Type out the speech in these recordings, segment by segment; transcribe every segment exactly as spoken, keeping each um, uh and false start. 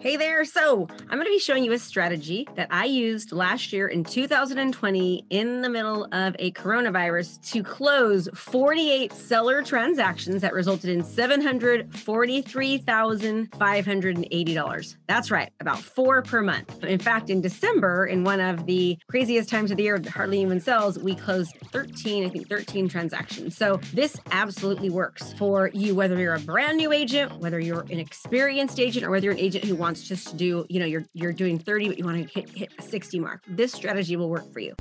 Hey there. So I'm going to be showing you a strategy that I used last year in two thousand twenty in the middle of a coronavirus to close forty-eight seller transactions that resulted in seven hundred forty-three thousand five hundred eighty dollars. That's right, about four per month. In fact, in December, in one of the craziest times of the year that hardly even sells, we closed thirteen, I think thirteen transactions. So this absolutely works for you, whether you're a brand new agent, whether you're an experienced agent, or whether you're an agent who wants wants just to do, you know, you're you're doing thirty, but you want to hit, hit a sixty mark. This strategy will work for you.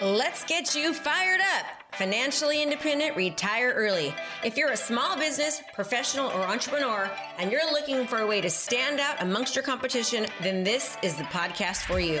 Let's get you fired up. Financially independent, retire early. If you're a small business, professional, or entrepreneur, and you're looking for a way to stand out amongst your competition, then this is the podcast for you.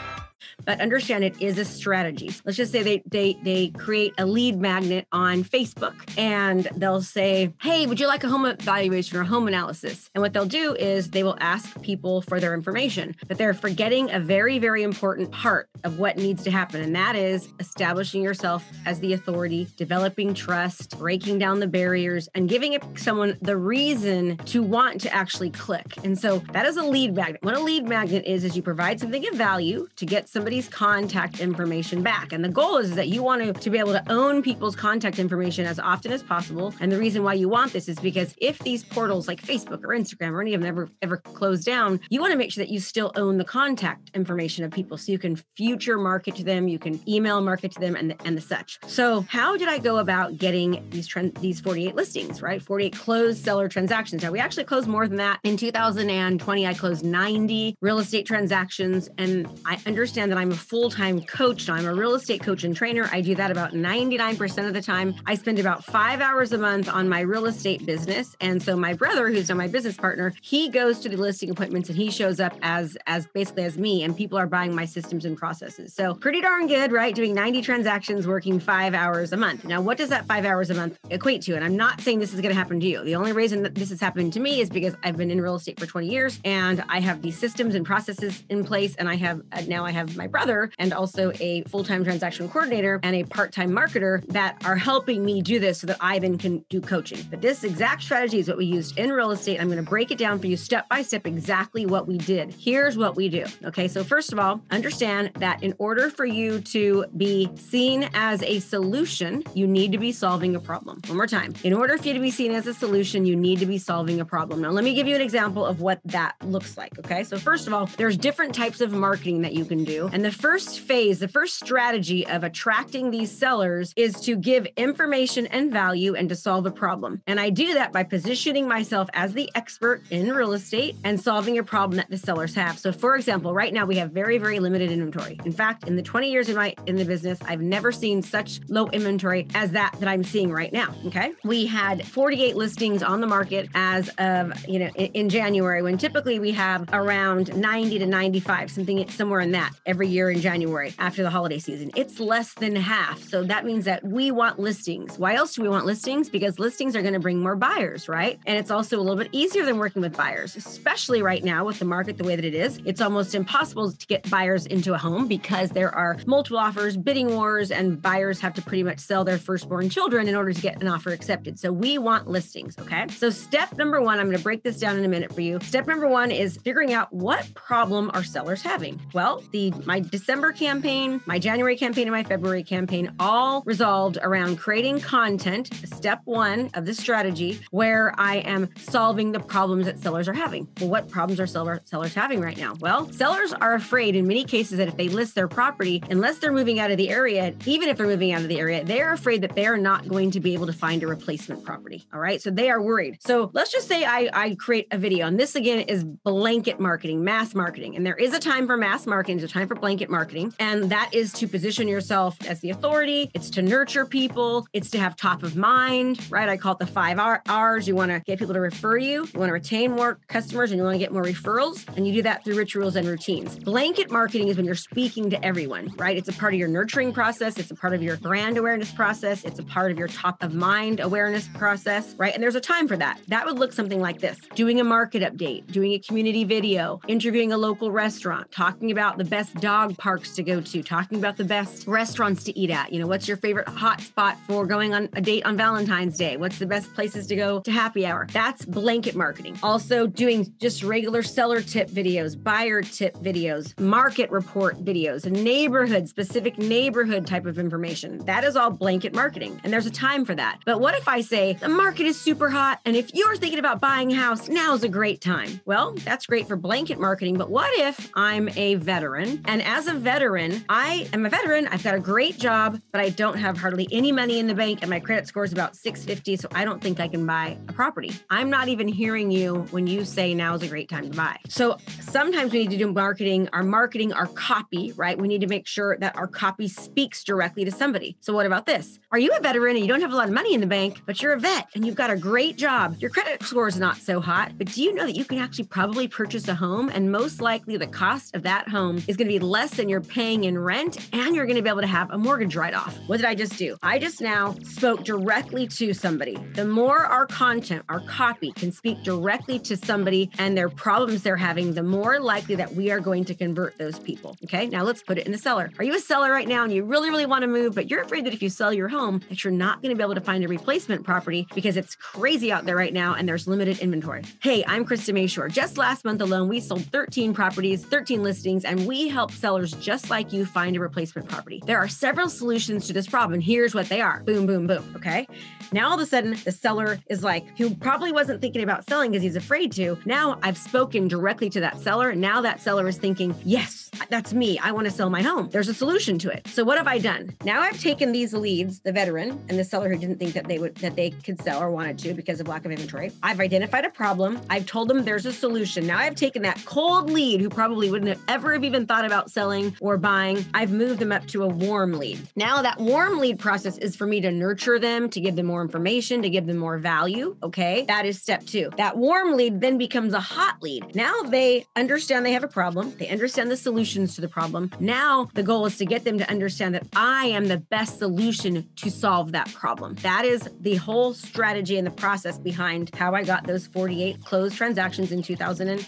But understand, it is a strategy. Let's just say they they they create a lead magnet on Facebook, and they'll say, hey, would you like a home evaluation or home analysis? And what they'll do is they will ask people for their information, but they're forgetting a very, very important part of what needs to happen. And that is establishing yourself as the authority, developing trust, breaking down the barriers, and giving someone the reason to want to actually click. And so that is a lead magnet. What a lead magnet is, is you provide something of value to get somebody contact information back. And the goal is that you want to, to be able to own people's contact information as often as possible. And the reason why you want this is because if these portals like Facebook or Instagram or any of them ever, ever close down, you want to make sure that you still own the contact information of people, so you can future market to them, you can email market to them, and, and the such. So how did I go about getting these trend, these forty-eight listings, right? forty-eight closed seller transactions. Now, we actually closed more than that. In two thousand twenty, I closed ninety real estate transactions. And I understand that I'm a full-time coach. Now, I'm a real estate coach and trainer. I do that about ninety-nine percent of the time. I spend about five hours a month on my real estate business. And so my brother, who's now my business partner, he goes to the listing appointments and he shows up as, as basically as me, and people are buying my systems and processes. So pretty darn good, right? Doing ninety transactions, working five hours a month. Now, what does that five hours a month equate to? And I'm not saying this is going to happen to you. The only reason that this has happened to me is because I've been in real estate for twenty years and I have these systems and processes in place. And I have, now I have my brother and also a full-time transaction coordinator and a part-time marketer that are helping me do this so that I then can do coaching. But this exact strategy is what we used in real estate. I'm going to break it down for you step by step exactly what we did. Here's what we do. Okay. So first of all, understand that in order for you to be seen as a solution, you need to be solving a problem. One more time. In order for you to be seen as a solution, you need to be solving a problem. Now, let me give you an example of what that looks like. Okay. So first of all, there's different types of marketing that you can do. And the first phase, the first strategy of attracting these sellers is to give information and value and to solve a problem. And I do that by positioning myself as the expert in real estate and solving a problem that the sellers have. So for example, right now we have very, very limited inventory. In fact, in the twenty years in my in the business, I've never seen such low inventory as that that I'm seeing right now, okay? We had forty-eight listings on the market as of, you know, in, in January, when typically we have around ninety to ninety-five, something somewhere in that every year in January after the holiday season. It's less than half. So that means that we want listings. Why else do we want listings? Because listings are going to bring more buyers, right? And it's also a little bit easier than working with buyers, especially right now with the market the way that it is. It's almost impossible to get buyers into a home because there are multiple offers, bidding wars, and buyers have to pretty much sell their firstborn children in order to get an offer accepted. So we want listings, okay? So step number one, I'm going to break this down in a minute for you. Step number one is figuring out what problem are sellers having. Well, the my December campaign, my January campaign, and my February campaign all resolved around creating content, step one of the strategy, where I am solving the problems that sellers are having. Well, what problems are seller, sellers having right now? Well, sellers are afraid in many cases that if they list their property, unless they're moving out of the area, even if they're moving out of the area, they're afraid that they're not going to be able to find a replacement property. All right. So they are worried. So let's just say I, I create a video, and this again is blanket marketing, mass marketing. And there is a time for mass marketing, there's a time for blanket blanket marketing. And that is to position yourself as the authority. It's to nurture people. It's to have top of mind, right? I call it the five R's. You want to get people to refer you. You want to retain more customers and you want to get more referrals. And you do that through rituals and routines. Blanket marketing is when you're speaking to everyone, right? It's a part of your nurturing process. It's a part of your brand awareness process. It's a part of your top of mind awareness process, right? And there's a time for that. That would look something like this: doing a market update, doing a community video, interviewing a local restaurant, talking about the best dog parks to go to, talking about the best restaurants to eat at. You know, what's your favorite hot spot for going on a date on Valentine's Day? What's the best places to go to happy hour? That's blanket marketing. Also doing just regular seller tip videos, buyer tip videos, market report videos, neighborhood, specific neighborhood type of information. That is all blanket marketing. And there's a time for that. But what if I say the market is super hot, and if you're thinking about buying a house, now's a great time? Well, that's great for blanket marketing. But what if I'm a veteran? And as a veteran, I am a veteran. I've got a great job, but I don't have hardly any money in the bank, and my credit score is about six fifty. So I don't think I can buy a property. I'm not even hearing you when you say now's a great time to buy. So sometimes we need to do marketing, our marketing, our copy, right? We need to make sure that our copy speaks directly to somebody. So what about this? Are you a veteran and you don't have a lot of money in the bank, but you're a vet and you've got a great job? Your credit score is not so hot, but do you know that you can actually probably purchase a home? And most likely the cost of that home is going to be less than you're paying in rent, and you're going to be able to have a mortgage write-off. What did I just do? I just now spoke directly to somebody. The more our content, our copy can speak directly to somebody and their problems they're having, the more likely that we are going to convert those people. Okay, now let's put it in the seller. Are you a seller right now and you really, really want to move, but you're afraid that if you sell your home, that you're not going to be able to find a replacement property because it's crazy out there right now and there's limited inventory? Hey, I'm Krista Mayshore. Just last month alone, we sold thirteen properties, thirteen listings, and we help sellers just like you find a replacement property. There are several solutions to this problem. Here's what they are. Boom, boom, boom. Okay. Now all of a sudden, the seller is like, who probably wasn't thinking about selling because he's afraid to. Now I've spoken directly to that seller. Now that seller is thinking, yes, that's me. I want to sell my home. There's a solution to it. So what have I done? Now I've taken these leads, the veteran and the seller who didn't think that they would, that they could sell or wanted to because of lack of inventory. I've identified a problem. I've told them there's a solution. Now I've taken that cold lead who probably wouldn't have ever have even thought about selling or buying. I've moved them up to a warm lead. Now that warm lead process is for me to nurture them, to give them more information, to give them more value. Okay. That is step two. That warm lead then becomes a hot lead. Now they understand they have a problem. They understand the solutions to the problem. Now the goal is to get them to understand that I am the best solution to solve that problem. That is the whole strategy and the process behind how I got those forty-eight closed transactions in two thousand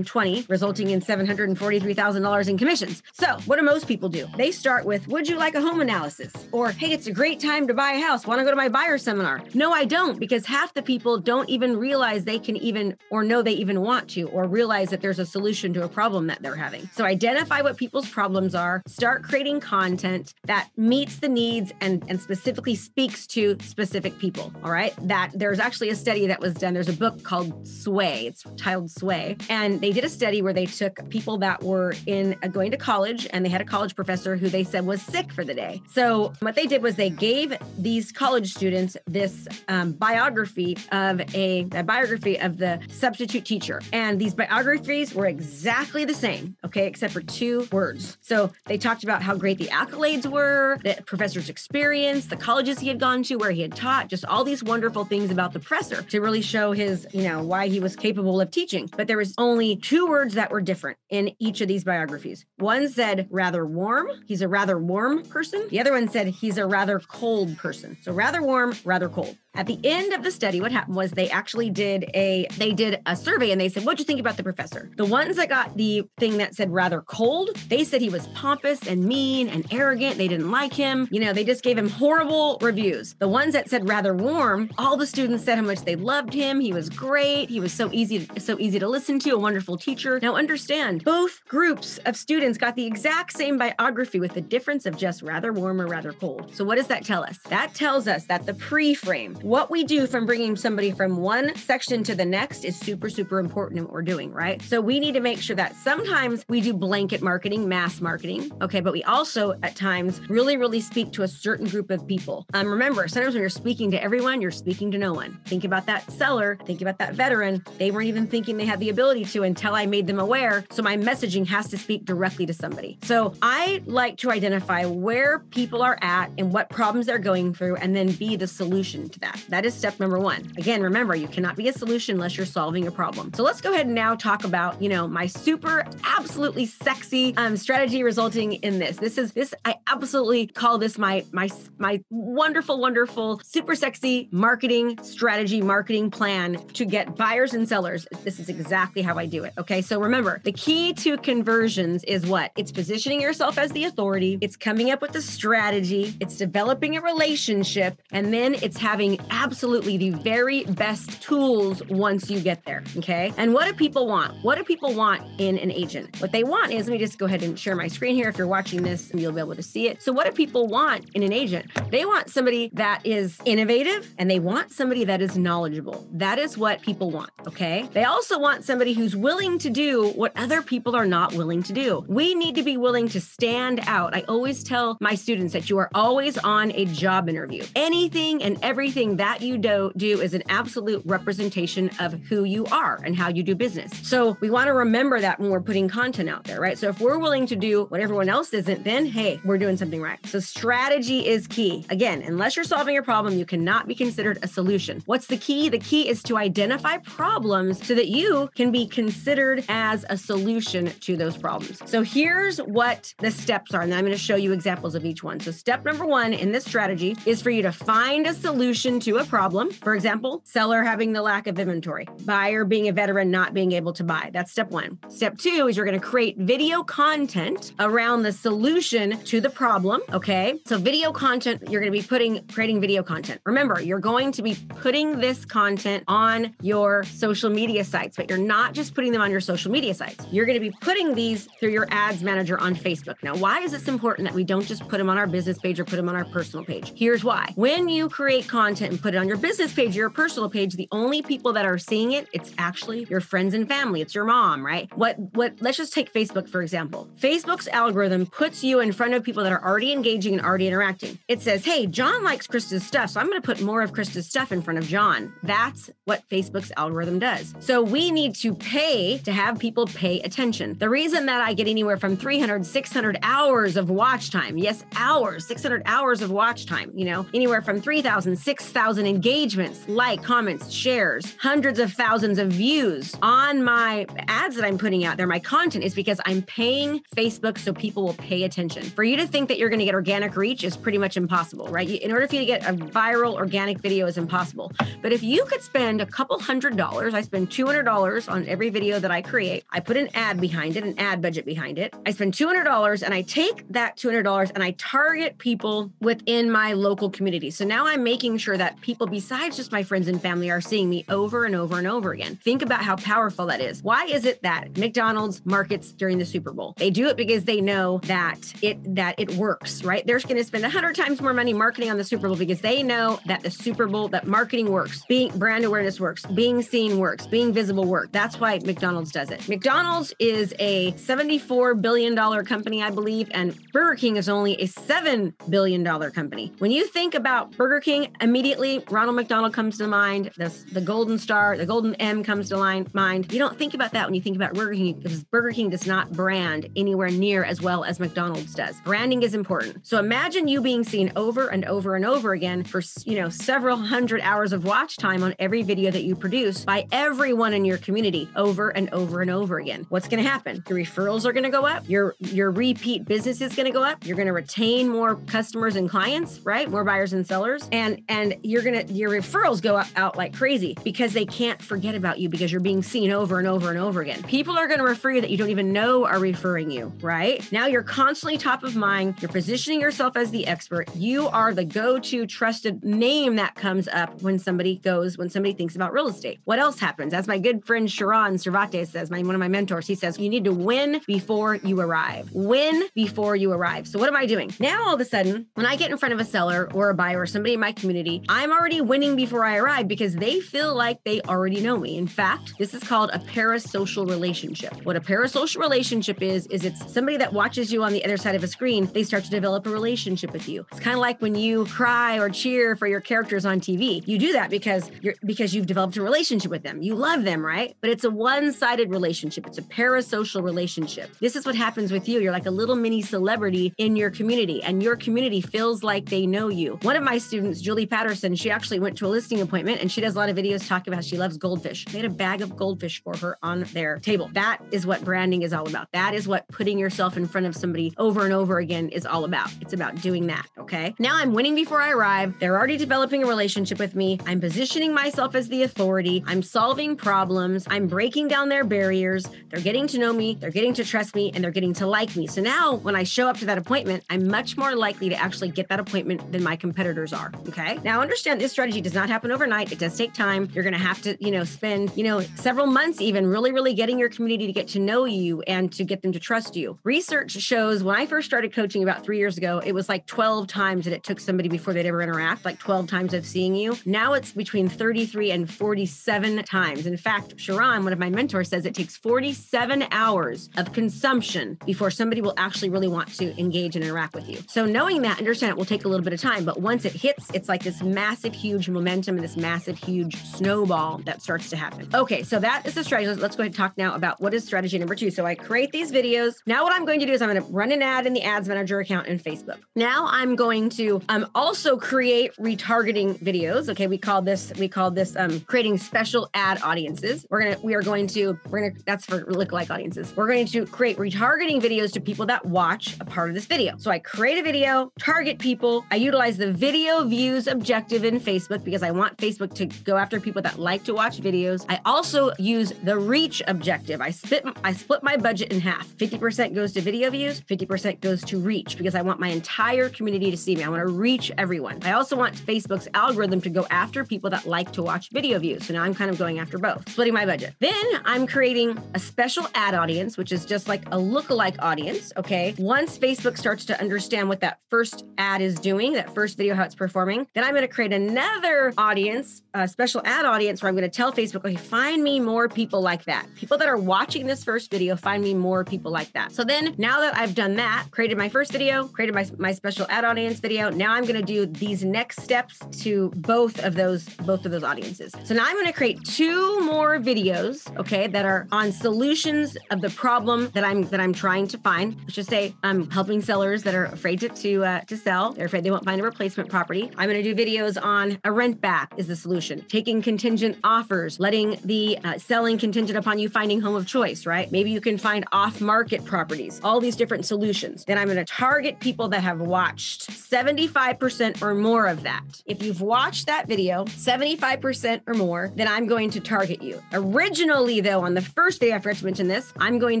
twenty, resulting in seven hundred forty-three thousand dollars in commissions. So what do most people do? They start with, would you like a home analysis? Or, hey, it's a great time to buy a house. Want to go to my buyer seminar? No, I don't, because half the people don't even realize they can even, or know they even want to, or realize that there's a solution to a problem that they're having. So identify what people's problems are, start creating content that meets the needs and, and specifically speaks to specific people. All right. That there's actually a study that was done. There's a book called Sway. It's titled Sway. And they did a study where they took people that were in uh, going to college, and they had a college professor who they said was sick for the day. So what they did was they gave these college students this um, biography of a, a biography of the substitute teacher. And these biographies were exactly the same. Okay. Except for two words. So they talked about how great the accolades were, the professor's experience, the colleges he had gone to, where he had taught, just all these wonderful things about the professor to really show his, you know, why he was capable of teaching. But there was only two words that were different in each of these biographies. One said rather warm. He's a rather warm person. The other one said he's a rather cold person. So rather warm, rather cold. At the end of the study, what happened was they actually did a, they did a survey, and they said, what'd you think about the professor? The ones that got the thing that said rather cold, they said he was pompous and mean and arrogant. They didn't like him. You know, they just gave him horrible reviews. The ones that said rather warm, all the students said how much they loved him. He was great. He was so easy, so easy to listen to, a wonderful teacher. Now understand, both groups of students got the exact same biography with the difference of just rather warm or rather cold. So what does that tell us? That tells us that the pre-frame, what we do from bringing somebody from one section to the next is super, super important in what we're doing, right? So we need to make sure that sometimes we do blanket marketing, mass marketing, okay? But we also at times really, really speak to a certain group of people. Um, remember, sometimes when you're speaking to everyone, you're speaking to no one. Think about that seller, think about that veteran. They weren't even thinking they had the ability to until I made them aware. So my messaging has to speak directly to somebody. So I like to identify where people are at and what problems they're going through and then be the solution to that. That is step number one. Again, remember, you cannot be a solution unless you're solving a problem. So let's go ahead and now talk about, you know, my super, absolutely sexy um, strategy resulting in this. This is this, I absolutely call this my, my, my wonderful, wonderful, super sexy marketing strategy, marketing plan to get buyers and sellers. This is exactly how I do it. Okay. So remember, the key to conversions is what? It's positioning yourself as the authority. It's coming up with a strategy. It's developing a relationship. And then it's having absolutely the very best tools once you get there. Okay. And what do people want? What do people want in an agent? What they want is, let me just go ahead and share my screen here. If you're watching this, you'll be able to see it. So what do people want in an agent? They want somebody that is innovative and they want somebody that is knowledgeable. That is what people want. Okay. They also want somebody who's willing to do what other people are not willing to do. We need to be willing to stand out. I always tell my students that you are always on a job interview. Anything and everything that you do, do is an absolute representation of who you are and how you do business. So we want to remember that when we're putting content out there, right? So if we're willing to do what everyone else isn't, then hey, we're doing something right. So strategy is key. Again, unless you're solving a problem, you cannot be considered a solution. What's the key? The key is to identify problems so that you can be considered as a solution to those problems. So here's what the steps are, and I'm going to show you examples of each one. So step number one in this strategy is for you to find a solution to a problem. For example, seller having the lack of inventory, buyer being a veteran, not being able to buy. That's step one. Step two is you're going to create video content around the solution to the problem. Okay. So video content, you're going to be putting, creating video content. Remember, you're going to be putting this content on your social media sites, but you're not just putting them on your social media sites. You're going to be putting these through your ads manager on Facebook. Now, why is this important that we don't just put them on our business page or put them on our personal page? Here's why. When you create content and put it on your business page, your personal page, the only people that are seeing it, it's actually your friends and family. It's your mom, right? What, what, let's just take Facebook, for example. Facebook's algorithm puts you in front of people that are already engaging and already interacting. It says, hey, John likes Krista's stuff, so I'm going to put more of Krista's stuff in front of John. That's what Facebook's algorithm does. So we need to pay to have people pay attention. The reason that I get anywhere from three hundred, six hundred hours of watch time, yes, hours, six hundred hours of watch time, you know, anywhere from three thousand, six thousand engagements, like, comments, shares, hundreds of thousands of views on my ads that I'm putting out there, my content, is because I'm paying Facebook so people will pay attention. For you to think that you're going to get organic reach is pretty much impossible, right? In order for you to get a viral organic video is impossible. But if you could spend a couple hundred dollars, I spend two hundred dollars on every video that I create. I put an ad behind it, an ad budget behind it. I spend two hundred dollars and I take that two hundred dollars and I target people within my local community. So now I'm making sure that people besides just my friends and family are seeing me over and over and over again. Think about how powerful that is. Why is it that McDonald's markets during the Super Bowl? They do it because they know that it, that it works, right? They're going to spend one hundred times more money marketing on the Super Bowl because they know that the Super Bowl, that marketing works, being brand awareness works, being seen works, being visible works. That's why McDonald's does it. McDonald's is a seventy-four billion dollars company, I believe, and Burger King is only a seven billion dollars company. When you think about Burger King, immediately Ronald McDonald comes to mind. The, the Golden Star, the Golden M comes to line, mind. You don't think about that when you think about Burger King because Burger King does not brand anywhere near as well as McDonald's does. Branding is important. So imagine you being seen over and over and over again for, you know, several hundred hours of watch time on every video that you produce by everyone in your community over and over and over again. What's going to happen? Your referrals are going to go up. Your, your repeat business is going to go up. You're going to retain more customers and clients, right? More buyers and sellers. And, and you're going to, your referrals go up, out like crazy because they can't forget about you because you're being seen over and over and over again. People are going to refer you that you don't even know are referring you, right? Now you're constantly top of mind. You're positioning yourself as the expert. You are the go-to trusted name that comes up when somebody goes, when somebody thinks about real estate. What else happens? As my good friend Sharon Cervantes says, my, one of my mentors, he says, you need to win before you arrive. Win before you arrive. So what am I doing? Now, all of a sudden, when I get in front of a seller or a buyer or somebody in my community, I'm already winning before I arrive because they feel like they already know me. In fact, this is called a parasocial relationship. What a parasocial relationship is, is it's somebody that watches you on the other side of a screen. They start to develop a relationship with you. It's kind of like when you cry or cheer for your characters on T V. You do that because you're because you've developed a relationship with them. You love them, right? But it's a one-sided relationship. It's a parasocial relationship. This is what happens with you. You're like a little mini celebrity in your community, and your community feels like they know you. One of my students, Julie Patterson, she actually went to a listing appointment, and she does a lot of videos talking about how she loves goldfish. They had a bag of goldfish for her on their table. That is what branding is all about. That is what putting yourself in front of somebody over and over again is all about. It's about doing that, okay? Now I'm winning before I arrive. They're already developing a relationship with me. I'm positioning myself as the authority. I'm solving problems. I'm breaking down their barriers. They're getting to know me. They're getting to trust me, and they're getting to like me. So now when I show up to that appointment, I'm much more likely to actually get that appointment than my competitors are, okay? Now understand this strategy does not happen overnight. It does take time. You're going to have to, you know, spend, you know, several months even really, really getting your community to get to know you and to get them to trust you. Research shows when I first started coaching about three years ago, it was like twelve times that it took somebody before they'd ever interact, like twelve times of seeing you. Now it's between thirty-three and forty-seven times. In fact, Sharon, one of my mentors, says it takes forty-seven hours of consumption before somebody will actually really want to engage and interact with you. So knowing that, understand it will take a little bit of time, but once it hits, it's like this massive, huge momentum and this massive, huge snowball that starts to happen. Okay, so that is the strategy. Let's go ahead and talk now about what is strategy number two. So I create these videos. Now what I'm going to do is I'm going to run an ad in the Ads Manager account in Facebook. Now I'm going to um, also create retargeting videos. Okay, we call this we call this um, creating special ad audiences. We're gonna we are going to we're gonna that's for lookalike audiences. We're going to create retargeting videos to people that watch a part of this video. So I create a video, target people. I utilize the video views objective in Facebook because I want Facebook to go after people that like to watch videos. I also use the reach objective. I split I split my budget in half. fifty percent goes to video views, fifty percent goes to reach because I want my entire community to see me. I want to reach everyone. I also want Facebook's algorithm to go after people that like to watch video views. So now I'm kind of going after both, splitting my budget. Then I'm creating a special ad audience, which is just like a lookalike audience, okay? Once Facebook starts to understand what that first ad is doing, that first video, how it's performing, then I'm going to create another audience, a special ad audience where I'm going to tell Facebook, okay, find me more people like that. People that are watching this first video, find me more people like that. So then now that I've done that, created my first video, created my, my special ad audience video, now I'm going to do these next steps to both of those, both of those audiences. So now I'm going to create two more videos, okay, that are on solutions of the problem that I'm, that I'm trying to find. Let's just say I'm helping sellers that are afraid to, to, uh, to sell. They're afraid they won't find a replacement property. I'm going to do videos on a rent back is the solution, taking contingent offers, letting the uh, selling contingent upon you finding home of choice, right? Maybe you can find off market properties, all these different solutions. Then I'm going to target people that have watched seventy-five percent or more of that. If you've watched that video, seventy-five percent or more, then I'm going to target you. Originally though, on the first video, I forgot to mention this, I'm going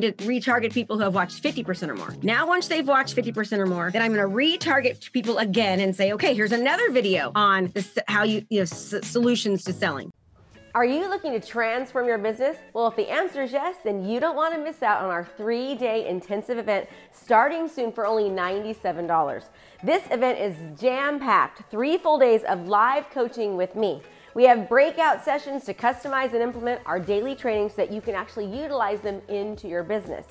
to retarget people who have watched fifty percent or more. Now, once they've watched fifty percent or more, then I'm going to retarget people again and say, okay, here's another video on this, how you, you know, s solutions to selling. Are you looking to transform your business? Well, if the answer is yes, then you don't want to miss out on our three-day intensive event starting soon for only ninety-seven dollars. This event is jam-packed, three full days of live coaching with me. We have breakout sessions to customize and implement our daily training so that you can actually utilize them into your business.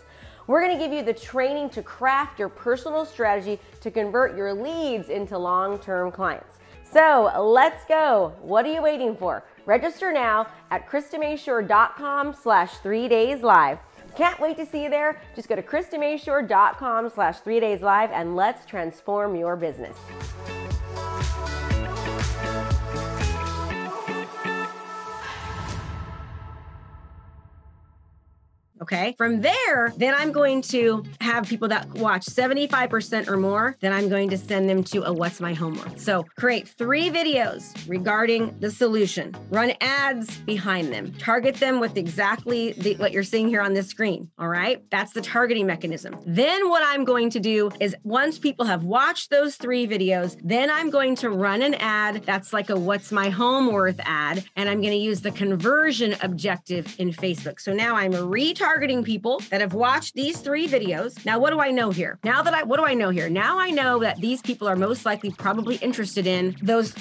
We're going to give you the training to craft your personal strategy to convert your leads into long-term clients. So let's go. What are you waiting for? Register now at kristamayshore.com slash three days live. Can't wait to see you there. Just go to kristamayshore.com slash three days live and let's transform your business. Okay. From there, then I'm going to have people that watch seventy-five percent or more, then I'm going to send them to a what's my homework. So create three videos regarding the solution, run ads behind them, target them with exactly the, what you're seeing here on this screen. All right. That's the targeting mechanism. Then what I'm going to do is once people have watched those three videos, then I'm going to run an ad. That's like a what's my home worth ad. And I'm going to use the conversion objective in Facebook. So now I'm retargeting targeting people that have watched these three videos. Now, what do I know here? Now that I, what do I know here? Now I know that these people are most likely probably interested in those,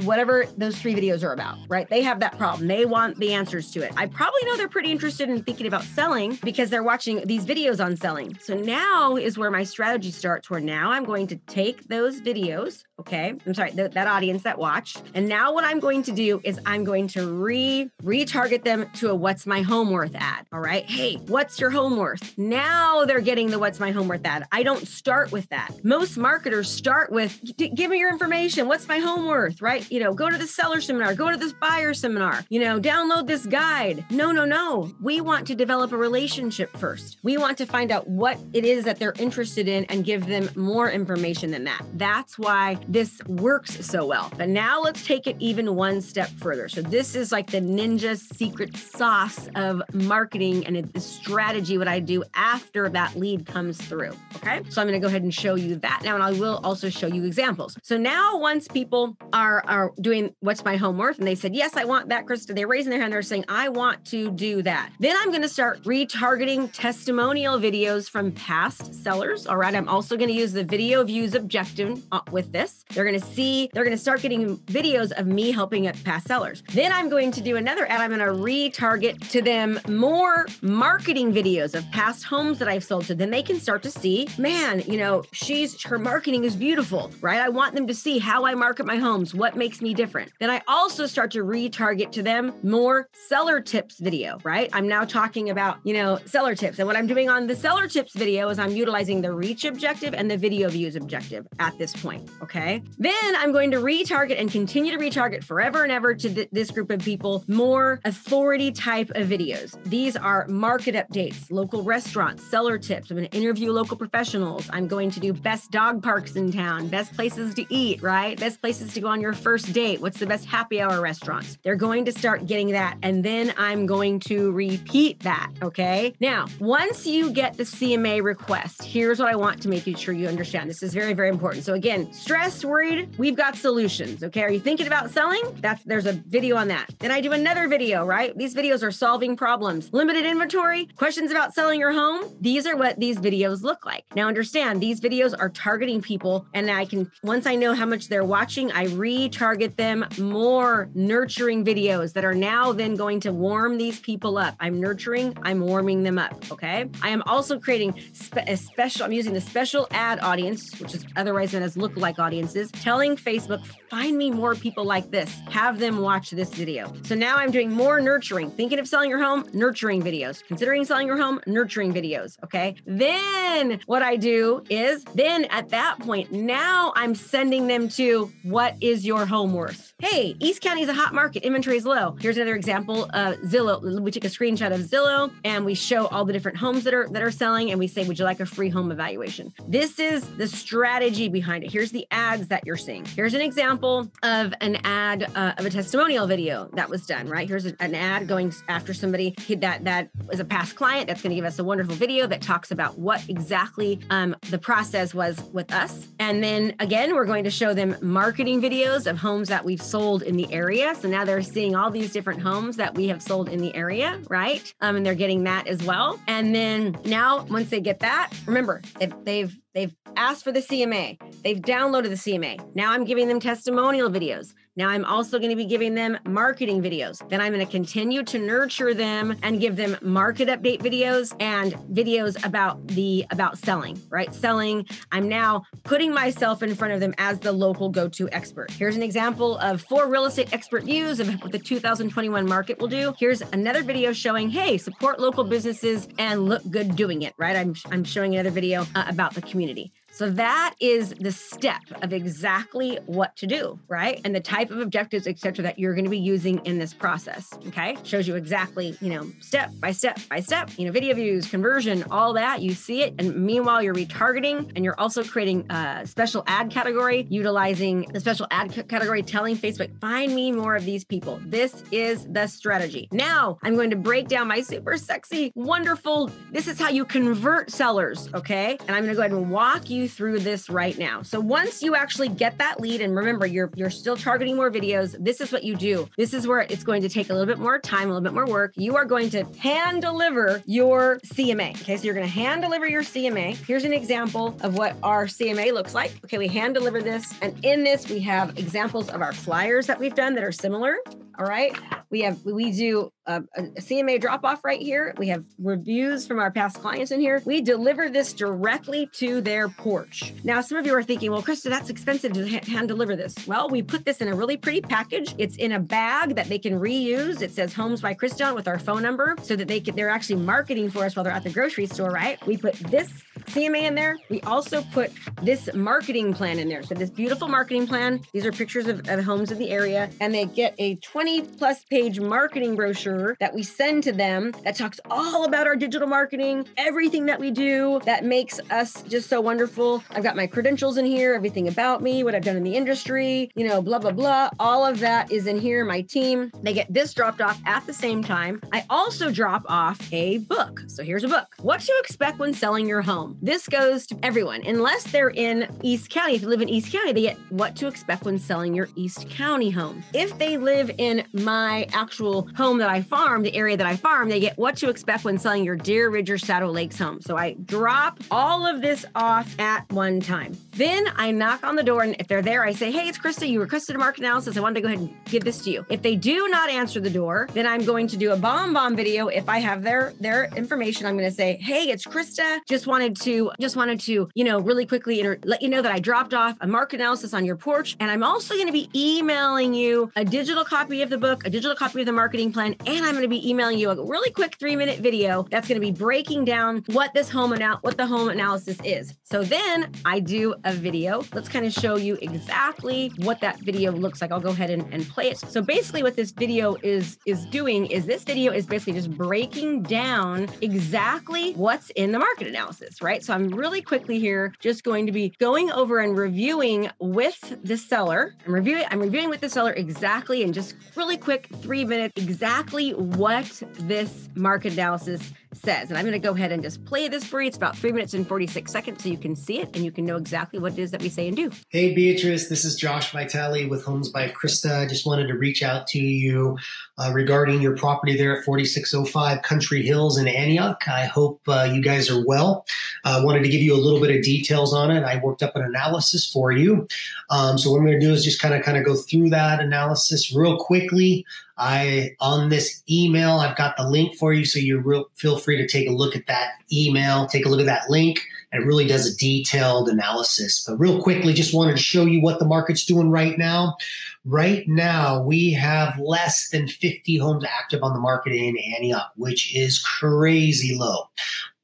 whatever those three videos are about, right? They have that problem. They want the answers to it. I probably know they're pretty interested in thinking about selling because they're watching these videos on selling. So now is where my strategy starts, where now I'm going to take those videos, okay? I'm sorry, th- that audience that watched. And now what I'm going to do is I'm going to re retarget them to a what's my home worth ad, all right? Hey, what's your home worth? Now they're getting the what's my home worth ad. I don't start with that. Most marketers start with, give me your information. What's my home worth, right? You know, go to the seller seminar, go to this buyer seminar, you know, download this guide. No, no, no. We want to develop a relationship first. We want to find out what it is that they're interested in and give them more information than that. That's why this works so well. But now let's take it even one step further. So this is like the ninja secret sauce of marketing and the strategy, what I do after that lead comes through, okay? So I'm gonna go ahead and show you that now, and I will also show you examples. So now once people are, are doing what's my home worth, and they said, yes, I want that, Krista, they're raising their hand, they're saying, I want to do that. Then I'm gonna start retargeting testimonial videos from past sellers, all right? I'm also gonna use the video views objective with this. They're gonna see, they're gonna start getting videos of me helping at past sellers. Then I'm going to do another ad. I'm gonna retarget to them more marketing videos of past homes that I've sold to. Then they can start to see, man, you know, she's, her marketing is beautiful, right? I want them to see how I market my homes, what makes me different. Then I also start to retarget to them more seller tips video, right? I'm now talking about, you know, seller tips. And what I'm doing on the seller tips video is I'm utilizing the reach objective and the video views objective at this point, okay? Then I'm going to retarget and continue to retarget forever and ever to th- this group of people, more authority type of videos. These are market updates, local restaurants, seller tips. I'm going to interview local professionals. I'm going to do best dog parks in town, best places to eat, right? Best places to go on your first date. What's the best happy hour restaurants? They're going to start getting that. And then I'm going to repeat that, okay? Now, once you get the C M A request, here's what I want to make sure you understand. This is very, very important. So again, stressed, worried, we've got solutions, okay? Are you thinking about selling? That's, there's a video on that. Then I do another video, right? These videos are solving problems. Limited inventory, questions about selling your home. These are what these videos look like. Now understand, these videos are targeting people, and I can, once I know how much they're watching, I retarget them more nurturing videos that are now then going to warm these people up. I'm nurturing, I'm warming them up, okay? I am also creating spe- a special, I'm using the special ad audience, which is otherwise known as lookalike audiences, telling Facebook, find me more people like this, have them watch this video. So now I'm doing more nurturing, thinking of selling your home, nurturing videos, considering selling your home, nurturing videos, okay? Then what I do is then at that point, now I'm sending them to what is your home worth? Hey, East County is a hot market, inventory is low. Here's another example of Zillow. We took a screenshot of Zillow and we show all the different homes that are, that are selling, and we say, would you like a free home evaluation? This is the strategy behind it. Here's the ads that you're seeing. Here's an example of an ad uh, of a testimonial video that was done, right? Here's a, an ad going after somebody that, that is a past client that's gonna give us a wonderful video that talks about what exactly um, the process was with us. And then again, we're going to show them marketing videos of homes that we've sold in the area. So now they're seeing all these different homes that we have sold in the area, right? Um, and they're getting that as well. And then now once they get that, remember, if they've They've asked for the C M A. They've downloaded the C M A. Now I'm giving them testimonial videos. Now I'm also going to be giving them marketing videos. Then I'm going to continue to nurture them and give them market update videos and videos about the about selling, right? Selling. I'm now putting myself in front of them as the local go-to expert. Here's an example of four real estate expert views of what the two thousand twenty-one market will do. Here's another video showing, hey, support local businesses and look good doing it, right? I'm I'm showing another video uh, about the community. So that is the step of exactly what to do, right? And the type of objectives, et cetera, that you're going to be using in this process, okay? Shows you exactly, you know, step by step by step, you know, video views, conversion, all that, you see it. And meanwhile, you're retargeting and you're also creating a special ad category, utilizing the special ad c- category, telling Facebook, find me more of these people. This is the strategy. Now I'm going to break down my super sexy, wonderful, this is how you convert sellers, okay? And I'm going to go ahead and walk you you through this right now. So once you actually get that lead, and remember, you're, you're still targeting more videos, this is what you do. This is where it's going to take a little bit more time, a little bit more work. You are going to hand deliver your C M A. Okay, so you're going to hand deliver your C M A. Here's an example of what our C M A looks like. Okay, we hand deliver this. And in this, we have examples of our flyers that we've done that are similar. All right. We have, we do a, a C M A drop off right here. We have reviews from our past clients in here. We deliver this directly to their porch. Now, some of you are thinking, well, Krista, that's expensive to hand deliver this. Well, we put this in a really pretty package. It's in a bag that they can reuse. It says Homes by Krista with our phone number so that they can, they're actually marketing for us while they're at the grocery store, right? We put this C M A in there. We also put this marketing plan in there. So this beautiful marketing plan, these are pictures of, of homes in the area, and they get a twenty plus page marketing brochure that we send to them that talks all about our digital marketing, everything that we do that makes us just so wonderful. I've got my credentials in here, everything about me, what I've done in the industry, you know, blah, blah, blah. All of that is in here, my team. They get this dropped off at the same time. I also drop off a book. So here's a book, What to Expect When Selling Your Home. This goes to everyone, unless they're in East County. If you live in East County, they get What to Expect When Selling Your East County Home. If they live in my actual home that I farm, the area that I farm, they get What to Expect When Selling Your Deer Ridge or Shadow Lakes Home. So I drop all of this off at one time. Then I knock on the door, and if they're there, I say, hey, it's Krista. You requested a market analysis. I wanted to go ahead and give this to you. If they do not answer the door, then I'm going to do a BombBomb video. If I have their, their information, I'm going to say, hey, it's Krista. Just wanted to To, just wanted to, you know, really quickly inter- let you know that I dropped off a market analysis on your porch. And I'm also going to be emailing you a digital copy of the book, a digital copy of the marketing plan. And I'm going to be emailing you a really quick three minute video that's going to be breaking down what this home ana- what the home analysis is. So then I do a video. Let's kind of show you exactly what that video looks like. I'll go ahead and, and play it. So basically what this video is, is doing is this video is basically just breaking down exactly what's in the market analysis, right? So I'm really quickly here, just going to be going over and reviewing with the seller. I'm reviewing, I'm reviewing with the seller exactly in just really quick three minutes, exactly what this market analysis says. And I'm going to go ahead and just play this for you. It's about three minutes and forty-six seconds. So you can see it and you can know exactly what it is that we say and do. Hey, Beatrice, this is Josh Vitale with Homes by Krista. I just wanted to reach out to you uh, regarding your property there at forty-six oh five Country Hills in Antioch. I hope uh, you guys are well. I uh, wanted to give you a little bit of details on it. I worked up an analysis for you. Um, so what I'm going to do is just kind of kind of go through that analysis real quickly. I, on this email, I've got the link for you. So you real, feel free to take a look at that email, take a look at that link. And it really does a detailed analysis. But real quickly, just wanted to show you what the market's doing right now. Right now, we have less than fifty homes active on the market in Antioch, which is crazy low.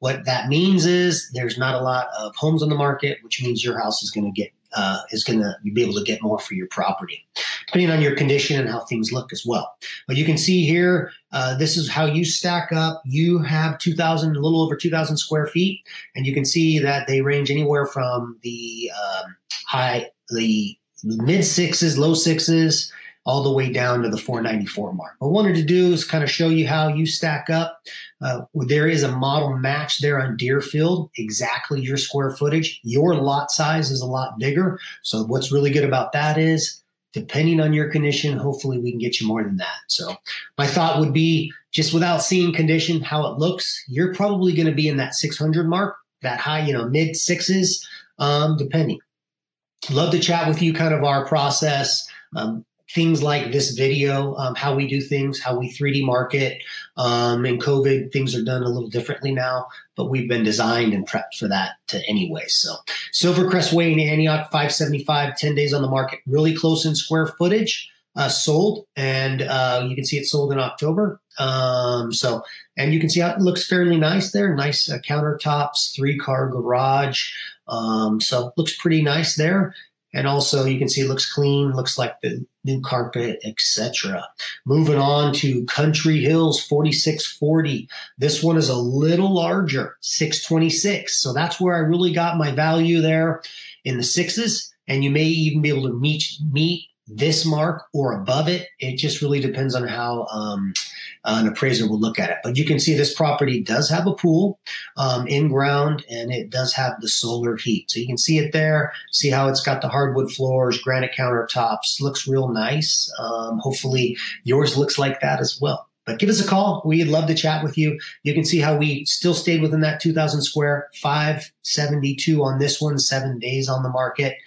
What that means is there's not a lot of homes on the market, which means your house is going to get uh, is going to be able to get more for your property, depending on your condition and how things look as well. But you can see here, uh, this is how you stack up. You have two thousand, a little over two thousand square feet, and you can see that they range anywhere from the um, high, the mid sixes, low sixes, all the way down to the four ninety-four mark. What I wanted to do is kind of show you how you stack up. Uh, there is a model match there on Deerfield, exactly your square footage. Your lot size is a lot bigger. So what's really good about that is, depending on your condition, hopefully we can get you more than that. So my thought would be, just without seeing condition, how it looks, you're probably going to be in that six hundred mark, that high, you know, mid sixes, um, depending. Love to chat with you, kind of our process, um, things like this video, um, how we do things, how we three D market. Um, in COVID, things are done a little differently now, but we've been designed and prepped for that to anyway. So Silvercrest Way in Antioch, five seventy-five, ten days on the market, really close in square footage, uh, sold. And uh, you can see it sold in October. Um, so, and you can see how it looks fairly nice there. Nice uh, countertops, three car garage. Um, so looks pretty nice there. And also you can see it looks clean, looks like the new carpet, et cetera. Moving on to Country Hills, forty-six forty. This one is a little larger, six twenty-six. So that's where I really got my value there in the sixes. And you may even be able to meet, meet this mark or above it. It just really depends on how um, an appraiser will look at it. But you can see this property does have a pool um, in ground, and it does have the solar heat. So you can see it there, see how it's got the hardwood floors, granite countertops. Looks real nice. Um, hopefully yours looks like that as well. But give us a call. We'd love to chat with you. You can see how we still stayed within that two thousand square, five seventy-two on this one, seven days on the market.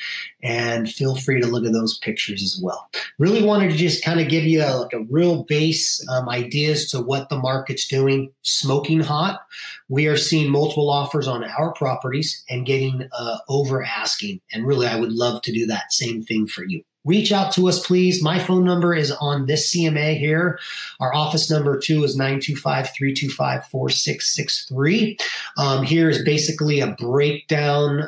And feel free to look at those pictures as well. Really wanted to just kind of give you a, like a real base um, ideas to what the market's doing. Smoking hot. We are seeing multiple offers on our properties and getting uh, over asking. And really, I would love to do that same thing for you. Reach out to us, please. My phone number is on this C M A here. Our office number, too, is nine two five, three two five, four six six three. Um, here is basically a breakdown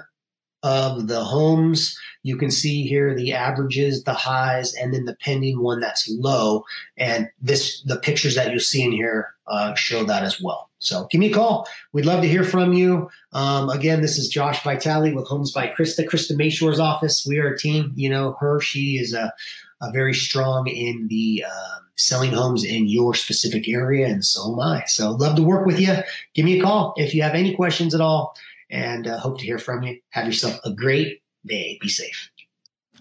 of the homes. You can see here the averages, the highs, and then the pending one that's low. And this, the pictures that you see in here uh, show that as well. So give me a call. We'd love to hear from you. Um, again, this is Josh Vitale with Homes by Krista, Krista Mayshore's office. We are a team. You know her. She is a, a very strong in the uh, selling homes in your specific area, and so am I. So love to work with you. Give me a call if you have any questions at all, and uh, hope to hear from you. Have yourself a great day. Be safe.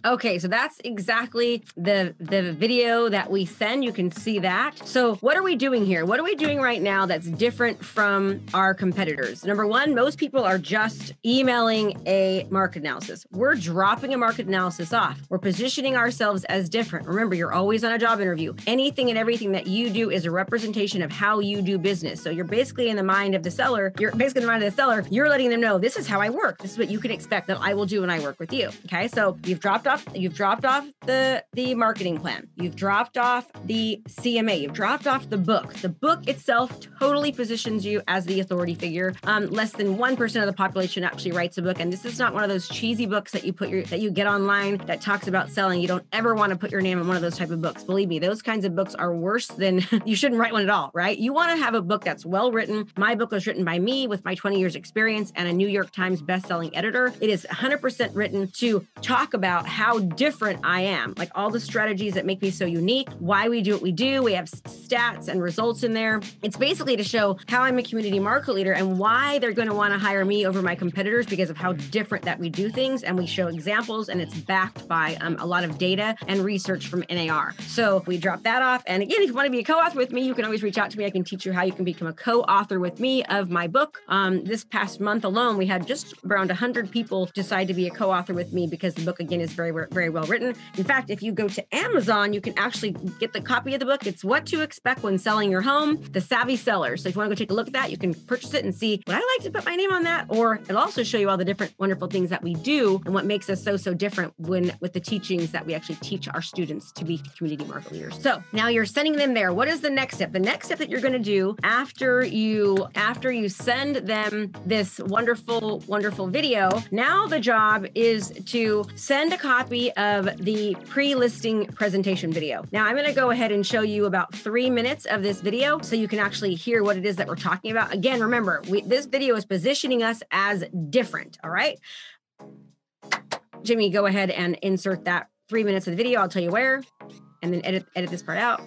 Okay, so that's exactly the the video that we send. You can see that. So what are we doing here? What are we doing right now that's different from our competitors? Number one, most people are just emailing a market analysis. We're dropping a market analysis off. We're positioning ourselves as different. Remember, you're always on a job interview. Anything and everything that you do is a representation of how you do business. So you're basically in the mind of the seller. You're basically in the mind of the seller. You're letting them know, this is how I work. This is what you can expect that I will do when I work with you. Okay, so you've dropped off. You've dropped off the, the marketing plan. You've dropped off the C M A. You've dropped off the book. The book itself totally positions you as the authority figure. Um, less than one percent of the population actually writes a book. And this is not one of those cheesy books that you put your, that you get online that talks about selling. You don't ever want to put your name in one of those type of books. Believe me, those kinds of books are worse than, you shouldn't write one at all, right? You want to have a book that's well-written. My book was written by me with my twenty years experience and a New York Times best-selling editor. It is one hundred percent written to talk about how how different I am, like all the strategies that make me so unique, why we do what we do. We have stats and results in there. It's basically to show how I'm a community market leader and why they're going to want to hire me over my competitors because of how different that we do things. And we show examples, and it's backed by um, a lot of data and research from N A R. So we drop that off. And again, if you want to be a co-author with me, you can always reach out to me. I can teach you how you can become a co-author with me of my book. Um, this past month alone, we had just around one hundred people decide to be a co-author with me because the book, again, is very very well written. In fact, if you go to Amazon, you can actually get the copy of the book. It's What to Expect When Selling Your Home, The Savvy Seller. So if you want to go take a look at that, you can purchase it and see, would I like to put my name on that? Or it'll also show you all the different wonderful things that we do and what makes us so, so different when with the teachings that we actually teach our students to be community market leaders. So now you're sending them there. What is the next step? The next step that you're going to do after you, after you send them this wonderful, wonderful video, now the job is to send a copy Copy of the pre-listing presentation video. Now I'm going to go ahead and show you about three minutes of this video so you can actually hear what it is that we're talking about. Again, remember, we, this video is positioning us as different. All right, Jimmy, go ahead and insert that three minutes of the video. I'll tell you where, and then edit edit this part out.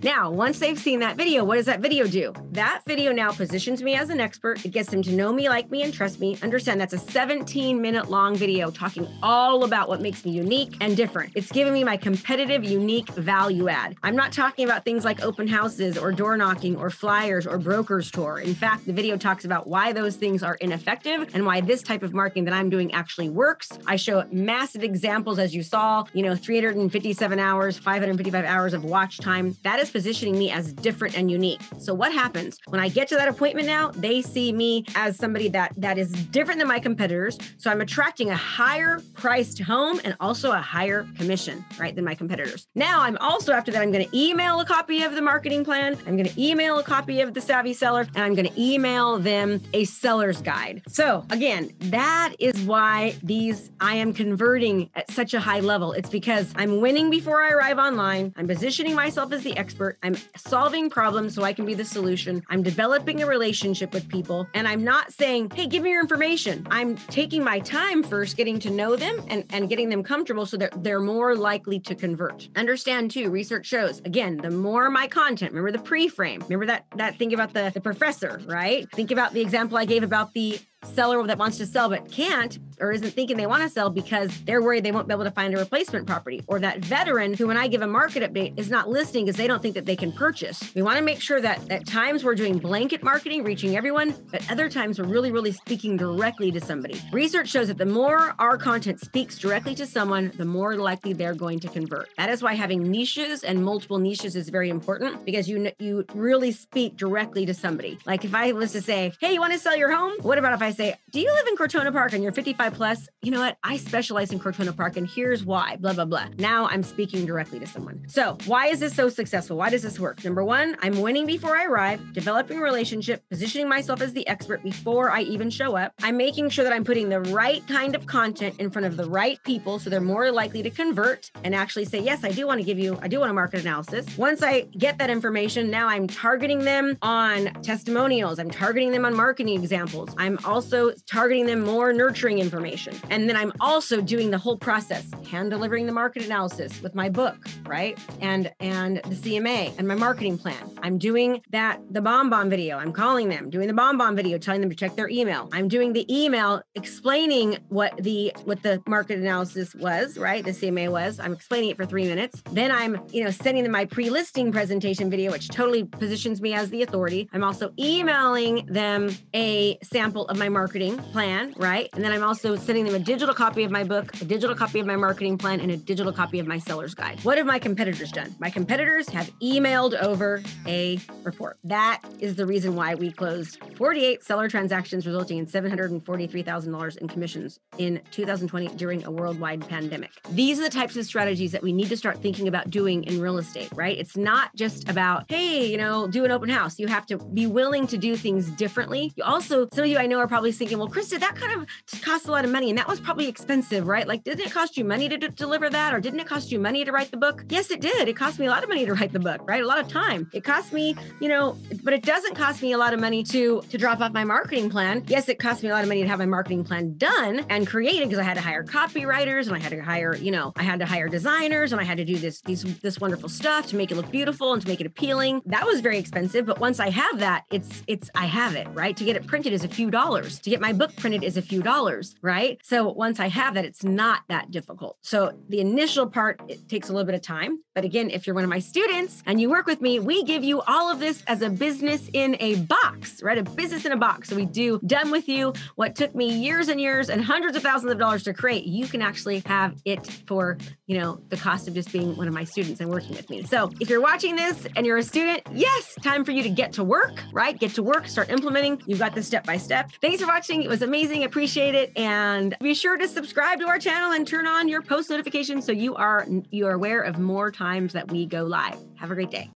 Now, once they've seen that video, what does that video do? That video now positions me as an expert. It gets them to know me, like me, and trust me. Understand that's a seventeen minute long video talking all about what makes me unique and different. It's giving me my competitive, unique value add. I'm not talking about things like open houses or door knocking or flyers or broker's tour. In fact, the video talks about why those things are ineffective and why this type of marketing that I'm doing actually works. I show massive examples, as you saw, you know, three hundred fifty-seven hours, five hundred fifty-five hours of watch time. That is positioning me as different and unique. So what happens when I get to that appointment? Now they see me as somebody that that is different than my competitors. So I'm attracting a higher priced home and also a higher commission, right, than my competitors. Now I'm also, after that, I'm going to email a copy of the marketing plan. I'm going to email a copy of the Savvy Seller, and I'm going to email them a seller's guide. So again, that is why these, I am converting at such a high level. It's because I'm winning before I arrive online. I'm positioning myself as the expert. expert. I'm solving problems so I can be the solution. I'm developing a relationship with people. And I'm not saying, hey, give me your information. I'm taking my time first, getting to know them and, and getting them comfortable so that they're more likely to convert. Understand too, research shows, again, the more my content, remember the pre-frame, remember that, that thing about the, the professor, right? Think about the example I gave about the seller that wants to sell but can't or isn't thinking they want to sell because they're worried they won't be able to find a replacement property, or that veteran who, when I give a market update, is not listening because they don't think that they can purchase. We want to make sure that at times we're doing blanket marketing, reaching everyone, but other times we're really, really speaking directly to somebody. Research shows that the more our content speaks directly to someone, the more likely they're going to convert. That is why having niches and multiple niches is very important, because you you really speak directly to somebody. Like if I was to say, hey, you want to sell your home? What about if I I say, do you live in Cortona Park and you're fifty-five plus? You know what? I specialize in Cortona Park and here's why, blah, blah, blah. Now I'm speaking directly to someone. So why is this so successful? Why does this work? Number one, I'm winning before I arrive, developing a relationship, positioning myself as the expert before I even show up. I'm making sure that I'm putting the right kind of content in front of the right people so they're more likely to convert and actually say, yes, I do want to give you, I do want a market analysis. Once I get that information, now I'm targeting them on testimonials. I'm targeting them on marketing examples. I'm also Also targeting them more nurturing information. And then I'm also doing the whole process, hand delivering the market analysis with my book, right? And and the C M A and my marketing plan. I'm doing that, the BombBomb video. I'm calling them, doing the BombBomb video, telling them to check their email. I'm doing the email explaining what the what the market analysis was, right? The C M A was. I'm explaining it for three minutes. Then I'm, you know, sending them my pre-listing presentation video, which totally positions me as the authority. I'm also emailing them a sample of my marketing plan, right? And then I'm also sending them a digital copy of my book, a digital copy of my marketing plan, and a digital copy of my seller's guide. What have my competitors done? My competitors have emailed over a report. That is the reason why we closed forty-eight seller transactions, resulting in seven hundred forty-three thousand dollars in commissions in two thousand twenty during a worldwide pandemic. These are the types of strategies that we need to start thinking about doing in real estate, right? It's not just about, hey, you know, do an open house. You have to be willing to do things differently. You also, some of you I know are probably probably thinking, well, Krista, that kind of costs a lot of money and that was probably expensive, right? Like, didn't it cost you money to d- deliver that? Or didn't it cost you money to write the book? Yes, it did. It cost me a lot of money to write the book, right? A lot of time. It cost me, you know, but it doesn't cost me a lot of money to, to drop off my marketing plan. Yes, it cost me a lot of money to have my marketing plan done and created because I had to hire copywriters and I had to hire, you know, I had to hire designers and I had to do this, these, this wonderful stuff to make it look beautiful and to make it appealing. That was very expensive. But once I have that, it's, it's, I have it, right? To get it printed is a few dollars. To get my book printed is a few dollars, right? So once I have that, it's not that difficult. So the initial part, it takes a little bit of time. But again, if you're one of my students and you work with me, we give you all of this as a business in a box, right? A business in a box. So we do done with you what took me years and years and hundreds of thousands of dollars to create. You can actually have it for, you know, the cost of just being one of my students and working with me. So if you're watching this and you're a student, yes, time for you to get to work, right? Get to work, start implementing. You've got this step by step. Thanks for watching. It was amazing. Appreciate it. And be sure to subscribe to our channel and turn on your post notifications so you are you are aware of more times that we go live. Have a great day.